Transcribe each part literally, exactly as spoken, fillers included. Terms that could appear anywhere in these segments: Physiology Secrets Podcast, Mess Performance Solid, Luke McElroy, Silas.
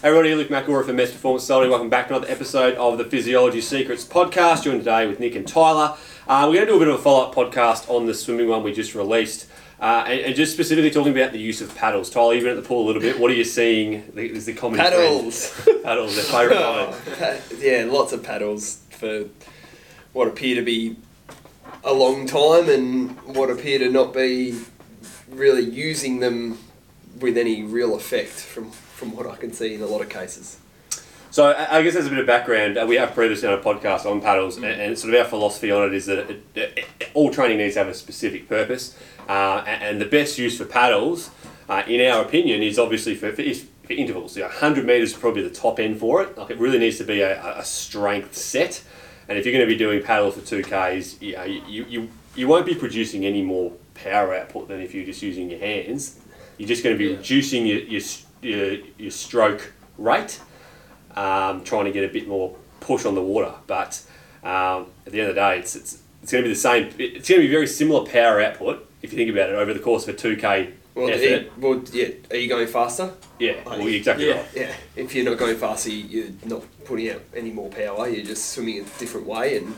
Hey everybody, Luke McElroy from Mess Performance Solid. Welcome back to another episode of the Physiology Secrets Podcast. Joined today with Nick and Tyler. Uh, we're going to do a bit of a follow-up podcast on the swimming one we just released, uh, and, and just specifically talking about the use of paddles. Tyler, you've been at the pool a little bit. What are you seeing? Is the common paddles? Paddles, their favourite one. Oh, yeah, lots of paddles for what appear to be a long time and what appear to not be really using them with any real effect from. from what I can see in a lot of cases. So I guess there's a bit of background. We have previously done a podcast on paddles, mm-hmm. and, and sort of our philosophy on it is that it, it, it, all training needs to have a specific purpose, uh, and, and the best use for paddles, uh, in our opinion, is obviously for, for, for intervals. You know, one hundred metres is probably the top end for it. Like, it really needs to be a, a strength set, and if you're going to be doing paddles for two Ks, you know, you, you, you won't be producing any more power output than if you're just using your hands. You're just going to be yeah. reducing your, your Your, your stroke rate, um, trying to get a bit more push on the water. But um, at the end of the day, it's it's, it's going to be the same. It's going to be very similar power output if you think about it over the course of a two K well, effort. It, well, yeah. Are you going faster? Yeah. Like, well, you're exactly yeah, right. Yeah. If you're not going faster, you're not putting out any more power. You're just swimming a different way, and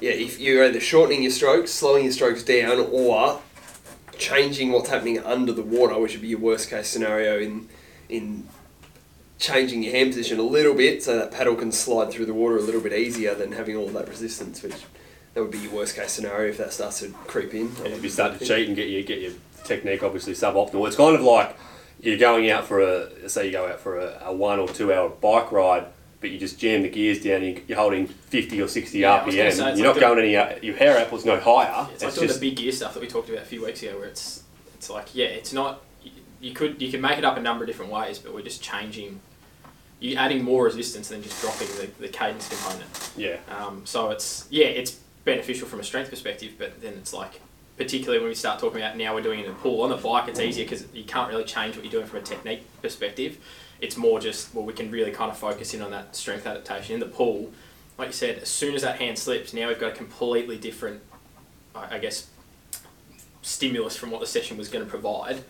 yeah, if you're either shortening your strokes, slowing your strokes down, or changing what's happening under the water, which would be your worst case scenario, in in changing your hand position a little bit so that paddle can slide through the water a little bit easier than having all that resistance, which that would be your worst case scenario if that starts to creep in. And if you start to cheat and get your get your technique obviously suboptimal, it's kind of like you're going out for a say you go out for a, a one or two hour bike ride, but you just jam the gears down and you're holding fifty or sixty yeah, R P M. Say, you're like not going any, uh, your power output's no higher. Yeah, it's like it's doing just the big gear stuff that we talked about a few weeks ago, where it's it's like, yeah, it's not, you could you can make it up a number of different ways, but we're just changing, you're adding more resistance than just dropping the, the cadence component. Yeah. Um. So it's, yeah, it's beneficial from a strength perspective, but then it's like, particularly when we start talking about now we're doing it in the pool, on the bike it's easier because you can't really change what you're doing from a technique perspective. It's more just, well, we can really kind of focus in on that strength adaptation. In the pool, like you said, as soon as that hand slips, now we've got a completely different, I guess, stimulus from what the session was going to provide.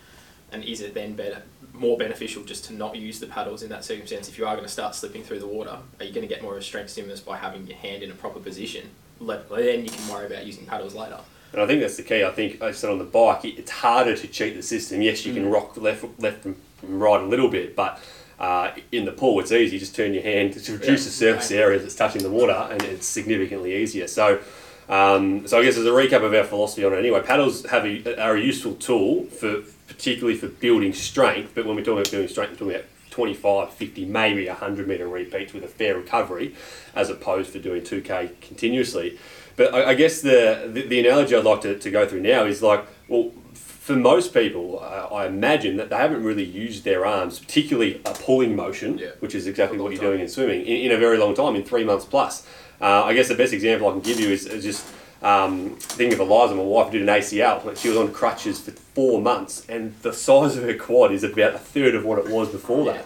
And is it then better, more beneficial just to not use the paddles in that circumstance? If you are going to start slipping through the water, are you going to get more of a strength stimulus by having your hand in a proper position? Then you can worry about using paddles later. And I think that's the key. I think, I said on the bike, it's harder to cheat the system. Yes, you mm. can rock left, left and right a little bit, but Uh, in the pool, it's easy. You just turn your hand to reduce yeah, the surface yeah. area that's touching the water, and it's significantly easier. So, um, so I guess as a recap of our philosophy on it, anyway, paddles have a, are a useful tool for particularly for building strength. But when we're talking about building strength, we're talking about twenty-five, fifty, maybe one hundred metre repeats with a fair recovery, as opposed to doing two K continuously. But I, I guess the, the the analogy I'd like to, to go through now is like, well, for most people, uh, I imagine that they haven't really used their arms, particularly a pulling motion, yeah. which is exactly what you're time. doing in swimming, in, in a very long time, in three months plus. Uh, I guess the best example I can give you is, is just um, thinking of Eliza, my wife, who did an A C L. Like, she was on crutches for four months, and the size of her quad is about a third of what it was before yeah. that.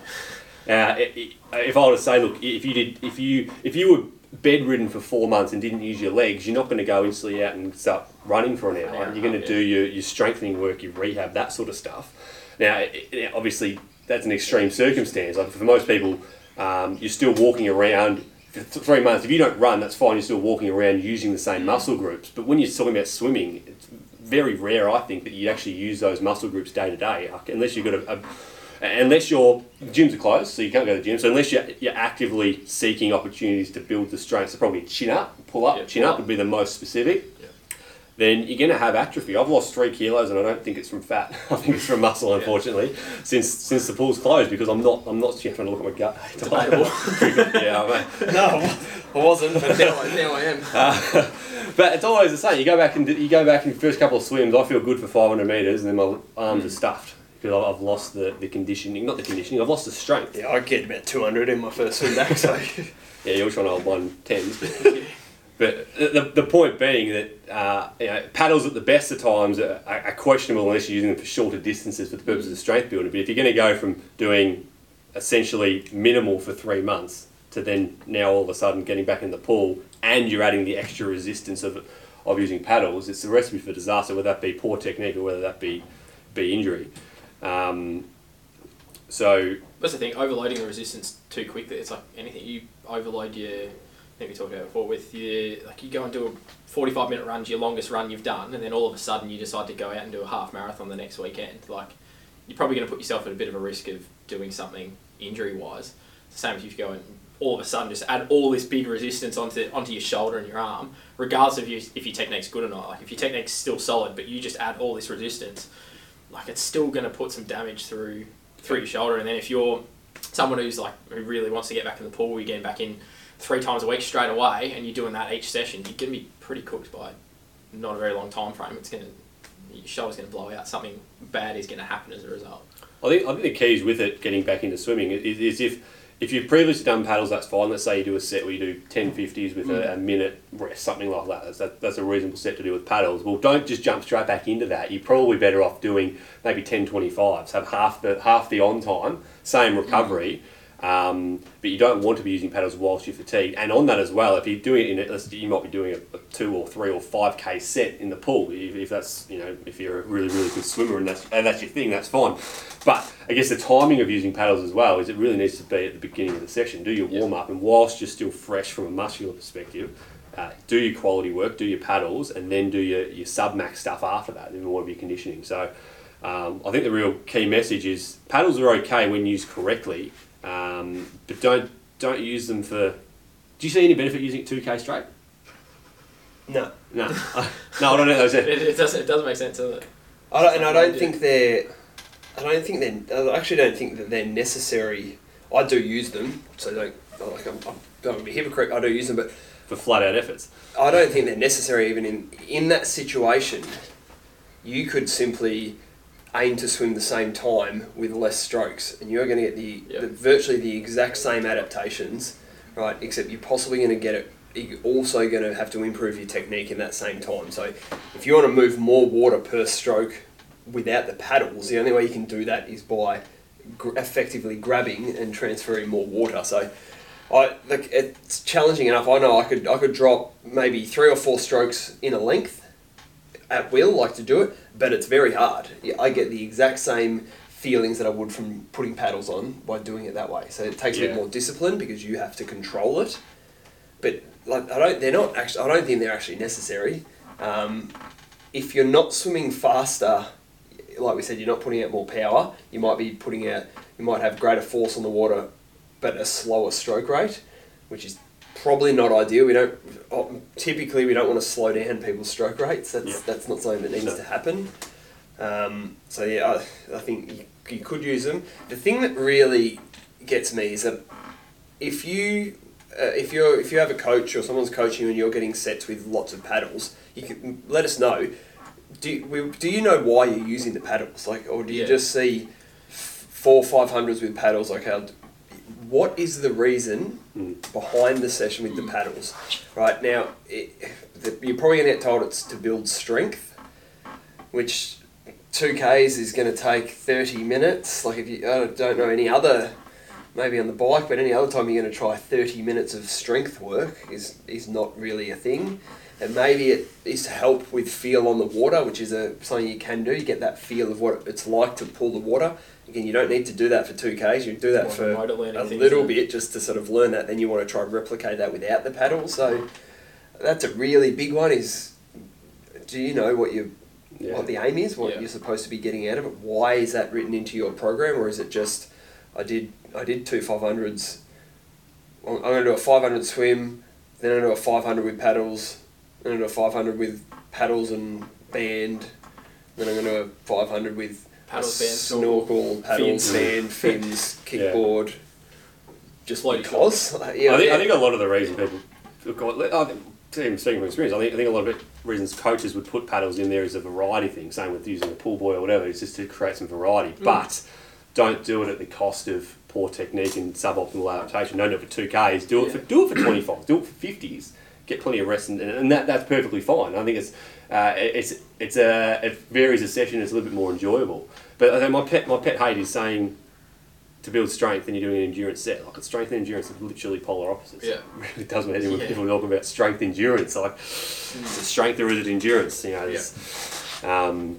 Uh, it, it, if I were to say, look, if you did, if you, if you were bedridden for four months and didn't use your legs, you're not going to go instantly out and start running for an hour. Right? You're going to do your, your strengthening work, your rehab, that sort of stuff. Now, it, it, obviously, that's an extreme circumstance. Like, for most people, um, you're still walking around for th- three months. If you don't run, that's fine. You're still walking around using the same muscle groups. But when you're talking about swimming, it's very rare, I think, that you actually use those muscle groups day to day, unless you've got a... a Unless your gyms are closed, so you can't go to the gym. So unless you're, you're actively seeking opportunities to build the strength, so probably chin up, pull up, yeah, chin pull up, up would be the most specific. Yeah. Then you're going to have atrophy. I've lost three kilos, and I don't think it's from fat. I think it's from muscle, unfortunately, yeah. since since the pool's closed. Because I'm not I'm not having a look at my gut. yeah, I mean. No, I wasn't, but now I, now I am. Uh, But it's always the same. You go back and you go back in the first couple of swims. I feel good for five hundred meters, and then my arms mm. are stuffed. Because I've lost the, the conditioning, not the conditioning, I've lost the strength. Yeah, I get about two hundred in my first swim back, so... yeah, you're trying to hold one tens. But, but the the point being that uh, you know, paddles at the best of times are, are questionable unless you're using them for shorter distances for the purposes of strength building. But if you're going to go from doing essentially minimal for three months to then now all of a sudden getting back in the pool and you're adding the extra resistance of of using paddles, it's a recipe for disaster, whether that be poor technique or whether that be, be injury. Um, So that's the thing, overloading the resistance too quickly. It's like anything, you overload your, I think we talked about before, with your, like you go and do a forty-five minute run, your longest run you've done, and then all of a sudden you decide to go out and do a half marathon the next weekend. Like, you're probably going to put yourself at a bit of a risk of doing something injury wise. It's the same if you go and all of a sudden just add all this big resistance onto onto your shoulder and your arm, regardless of you, if your technique's good or not. Like, if your technique's still solid, but you just add all this resistance, like, it's still going to put some damage through. through your shoulder. And then if you're someone who's like, who really wants to get back in the pool, you're getting back in three times a week straight away, and you're doing that each session, you're going to be pretty cooked by not a very long time frame. It's going to, your shoulder's going to blow out. Something bad is going to happen as a result. I think I think the key is with it getting back into swimming is, is if if you've previously done paddles, that's fine. Let's say you do a set where you do ten fifties with mm. a, a minute rest, something like that. That's, that. that's a reasonable set to do with paddles. Well, don't just jump straight back into that. You're probably better off doing maybe ten twenty-fives, have half the half the on time, same recovery, mm. um, but you don't want to be using paddles whilst you're fatigued. And on that as well, if you're doing it in it, let's, you might be doing a, a two or three or five k set in the pool. If, if that's, you know, if you're a really really good swimmer and that's and that's your thing, that's fine. But I guess the timing of using paddles as well is it really needs to be at the beginning of the session. Do your warm-up, and whilst you're still fresh from a muscular perspective, uh, do your quality work, do your paddles, and then do your, your sub-max stuff after that, and more of your conditioning. So um, I think the real key message is paddles are okay when used correctly, um, but don't don't use them for... Do you see any benefit using it two K straight? No. No, no I don't know. It, it, doesn't, it doesn't make sense, does it? I don't, and I don't think they're... I don't think they're. I actually don't think that they're necessary. I do use them, so don't. Like I'm, I'm going to be a hypocrite. I do use them, but for flat out efforts, I don't think they're necessary. Even in in that situation, you could simply aim to swim the same time with less strokes, and you're going to get the, yep. the virtually the exact same adaptations, right? Except you're possibly going to get it. You're also going to have to improve your technique in that same time. So, if you want to move more water per stroke without the paddles, the only way you can do that is by gr- effectively grabbing and transferring more water. So, I like it's challenging enough. I know I could I could drop maybe three or four strokes in a length at will, like to do it, but it's very hard. I get the exact same feelings that I would from putting paddles on by doing it that way. So it takes yeah. a bit more discipline because you have to control it. But like I don't, they're not actually. I don't think they're actually necessary. Um, if you're not swimming faster, like we said, you're not putting out more power. You might be putting out, you might have greater force on the water, but a slower stroke rate, which is probably not ideal. We don't, typically we don't want to slow down people's stroke rates. That's yeah. that's not something that needs no. to happen. Um, so yeah, I, I think you, you could use them. The thing that really gets me is that if you, uh, if you're, if you have a coach or someone's coaching you and you're getting sets with lots of paddles, you can let us know. Do we? Do you know why you're using the paddles? Like, or do you yeah. just see four five hundreds with paddles? Like, how? What is the reason mm. behind the session with mm. the paddles? Right now, it, the, you're probably going to get told it's to build strength, which two Ks is going to take thirty minutes. Like, if you, I don't know any other, maybe on the bike, but any other time you're going to try thirty minutes of strength work is is not really a thing. And maybe it is to help with feel on the water, which is a something you can do. You get that feel of what it's like to pull the water. Again, you don't need to do that for two Ks. You do that well, for a little bit just to sort of learn that. Then you want to try and replicate that without the paddle. So that's a really big one is, do you know what you, yeah. what the aim is, what yeah. you're supposed to be getting out of it? Why is that written into your program? Or is it just, I did I did two five hundreds. I'm going to do a five hundred swim, then I'm going to do a five hundred with paddles, I'm going to do a five hundred with paddles and band, then I'm going to do a five hundred with paddles, band, snorkel, paddles, band, fins, kickboard, yeah. just like because. Yeah, I, think, yeah. I think a lot of the reason people, I think, speaking from experience, I think, I think a lot of it, reasons coaches would put paddles in there is a variety thing, same with using a pool boy or whatever, it's just to create some variety, mm. but don't do it at the cost of poor technique and suboptimal adaptation. Don't do it for two Ks, do it yeah. for do it for twenty-fives, do it for fifties. Get plenty of rest, and, and that that's perfectly fine. I think it's uh, it's it's a it varies a session. It's a little bit more enjoyable. But I think my pet my pet hate is saying to build strength and you're doing an endurance set. Like, strength and endurance are literally polar opposites. Yeah, it really does matter yeah. when people talk about strength endurance. Like, is it strength or is it endurance? You know, it's, yeah. Um,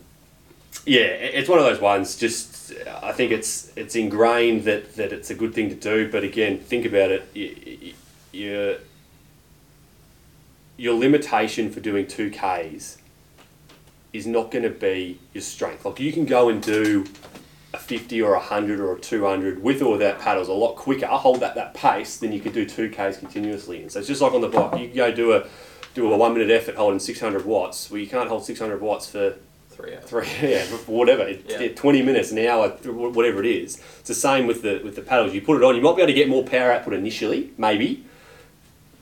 yeah, it's one of those ones. Just just, I think it's it's ingrained that, that it's a good thing to do. But again, think about it. You, you, your limitation for doing two Ks is not going to be your strength. Like, you can go and do a fifty or a one hundred or a two hundred with or without paddles a lot quicker, hold at that pace, than you can do two Ks continuously. And so it's just like on the bike. You can go do a do a one-minute effort holding six hundred watts. Well, you can't hold six hundred watts for three hours. Three, yeah, whatever. Yeah. twenty minutes, an hour, whatever it is. It's the same with the with the paddles. You put it on, you might be able to get more power output initially, maybe,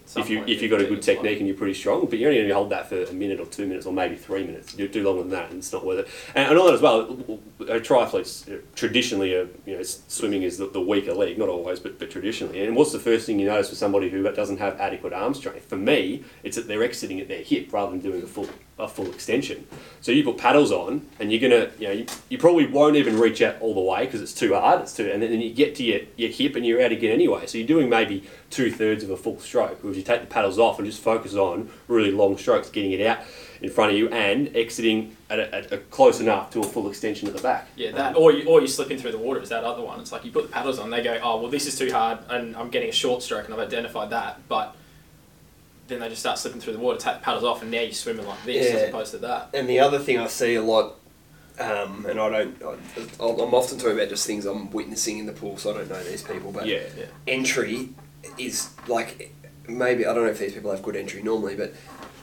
Some if you if you've got a good technique and you're pretty strong, but you're only going to hold that for a minute or two minutes or maybe three minutes. You do longer than that, and it's not worth it. And, and all that as well. Triathletes traditionally, are, you know, swimming is the, the weaker leg, not always, but but traditionally. And what's the first thing you notice for somebody who doesn't have adequate arm strength? For me, it's that they're exiting at their hip rather than doing a full a full extension. So you put paddles on, and you're gonna, you know, you, you probably won't even reach out all the way because it's too hard. It's too, and then, then you get to your your hip, and you're out again anyway. So you're doing maybe two thirds of a full stroke. You take the paddles off and just focus on really long strokes, getting it out in front of you and exiting at a, at a close enough to a full extension at the back. Yeah, that or you, or you're slipping through the water is that other one. It's like you put the paddles on, they go, oh, well, this is too hard and I'm getting a short stroke and I've identified that, but then they just start slipping through the water, take the paddles off, and now you're swimming like this yeah. as opposed to that. And the other thing I see a lot, um, and I don't, I, I'm often talking about just things I'm witnessing in the pool, so I don't know these people, but yeah, yeah. entry is like... Maybe, I don't know if these people have good entry normally, but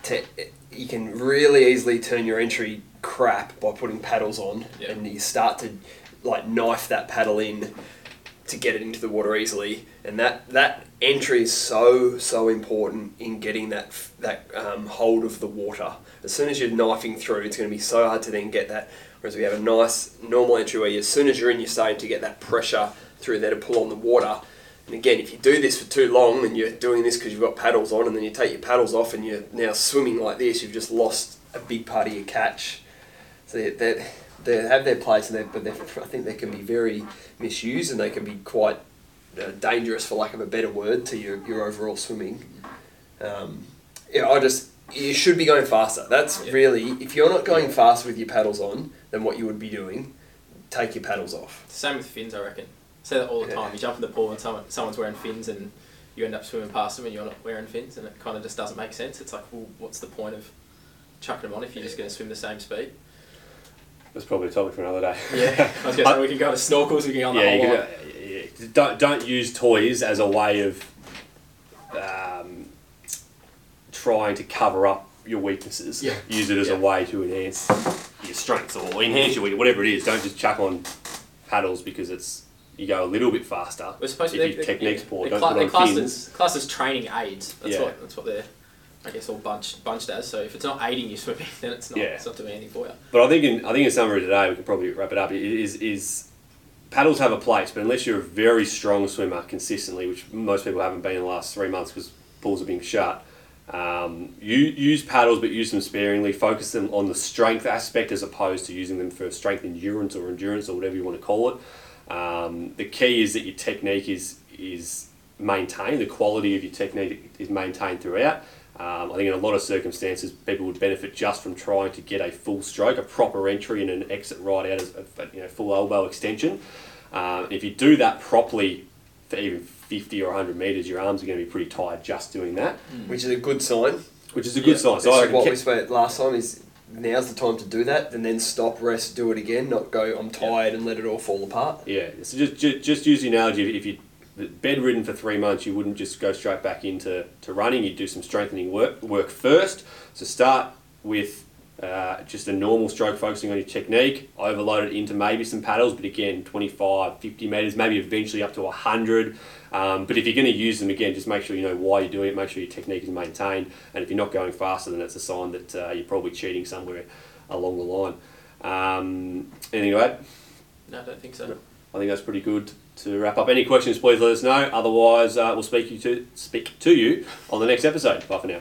te- you can really easily turn your entry crap by putting paddles on, yep. and you start to like knife that paddle in to get it into the water easily. And that, that entry is so, so important in getting that that um, hold of the water. As soon as you're knifing through, it's going to be so hard to then get that. Whereas we have a nice normal entry where you, as soon as you're in, you're starting to get that pressure through there to pull on the water. And again, if you do this for too long and you're doing this because you've got paddles on and then you take your paddles off and you're now swimming like this, you've just lost a big part of your catch. So they, they, they have their place, and they, but I think they can be very misused and they can be quite uh, dangerous, for lack of a better word, to your, your overall swimming. Um, yeah, I just you should be going faster. That's yeah. really, if you're not going faster with your paddles on than what you would be doing, take your paddles off. Same with fins, I reckon. I say that all the time. You jump in the pool and someone someone's wearing fins and you end up swimming past them and you're not wearing fins, and it kind of just doesn't make sense. It's like, well, what's the point of chucking them on if you're just going to swim the same speed? That's probably a topic for another day. Yeah, I was going to say, we can go to snorkels, we can go on yeah, the whole lot. Yeah, yeah. Don't, don't use toys as a way of um, trying to cover up your weaknesses. Yeah. Use it as yeah. a way to enhance your strengths or enhance your whatever it is. Don't just chuck on paddles because it's... You go a little bit faster. We're supposed to. If your technique's poor, yeah, don't cla- put on class fins. Is, class is training aids. That's yeah. what. That's what they're, I guess, all bunched bunched as. So if it's not aiding you swimming, then it's not. Yeah. It's not doing anything for you. But I think in I think in summary today, we can probably wrap it up. It is is paddles have a place, but unless you're a very strong swimmer consistently, which most people haven't been in the last three months because pools are being shut. Um, you use paddles, but use them sparingly. Focus them on the strength aspect as opposed to using them for strength endurance or endurance or whatever you want to call it. Um, the key is that your technique is is maintained, the quality of your technique is maintained throughout. Um, I think in a lot of circumstances, people would benefit just from trying to get a full stroke, a proper entry and an exit right out as a you know, full elbow extension. Um, if you do that properly for even fifty or one hundred metres, your arms are going to be pretty tired just doing that. Mm. Which is a good sign. Which is a good yeah. sign. So I what kept... we spoke last time is now's the time to do that, and then stop, rest, do it again, not go, I'm tired, and let it all fall apart. Yeah, so just just, just use the analogy, if you're bedridden for three months, you wouldn't just go straight back into to running, you'd do some strengthening work, work first. So start with uh, just a normal stroke, focusing on your technique, overload it into maybe some paddles, but again, twenty-five, fifty metres, maybe eventually up to one hundred. Um, but if you're going to use them again, just make sure you know why you're doing it, make sure your technique is maintained, and if you're not going faster, then that's a sign that uh, you're probably cheating somewhere along the line. Um, anything to add? No, I don't think so. No. I think that's pretty good to wrap up. Any questions, please let us know. Otherwise, uh, we'll speak you to speak to you on the next episode. Bye for now.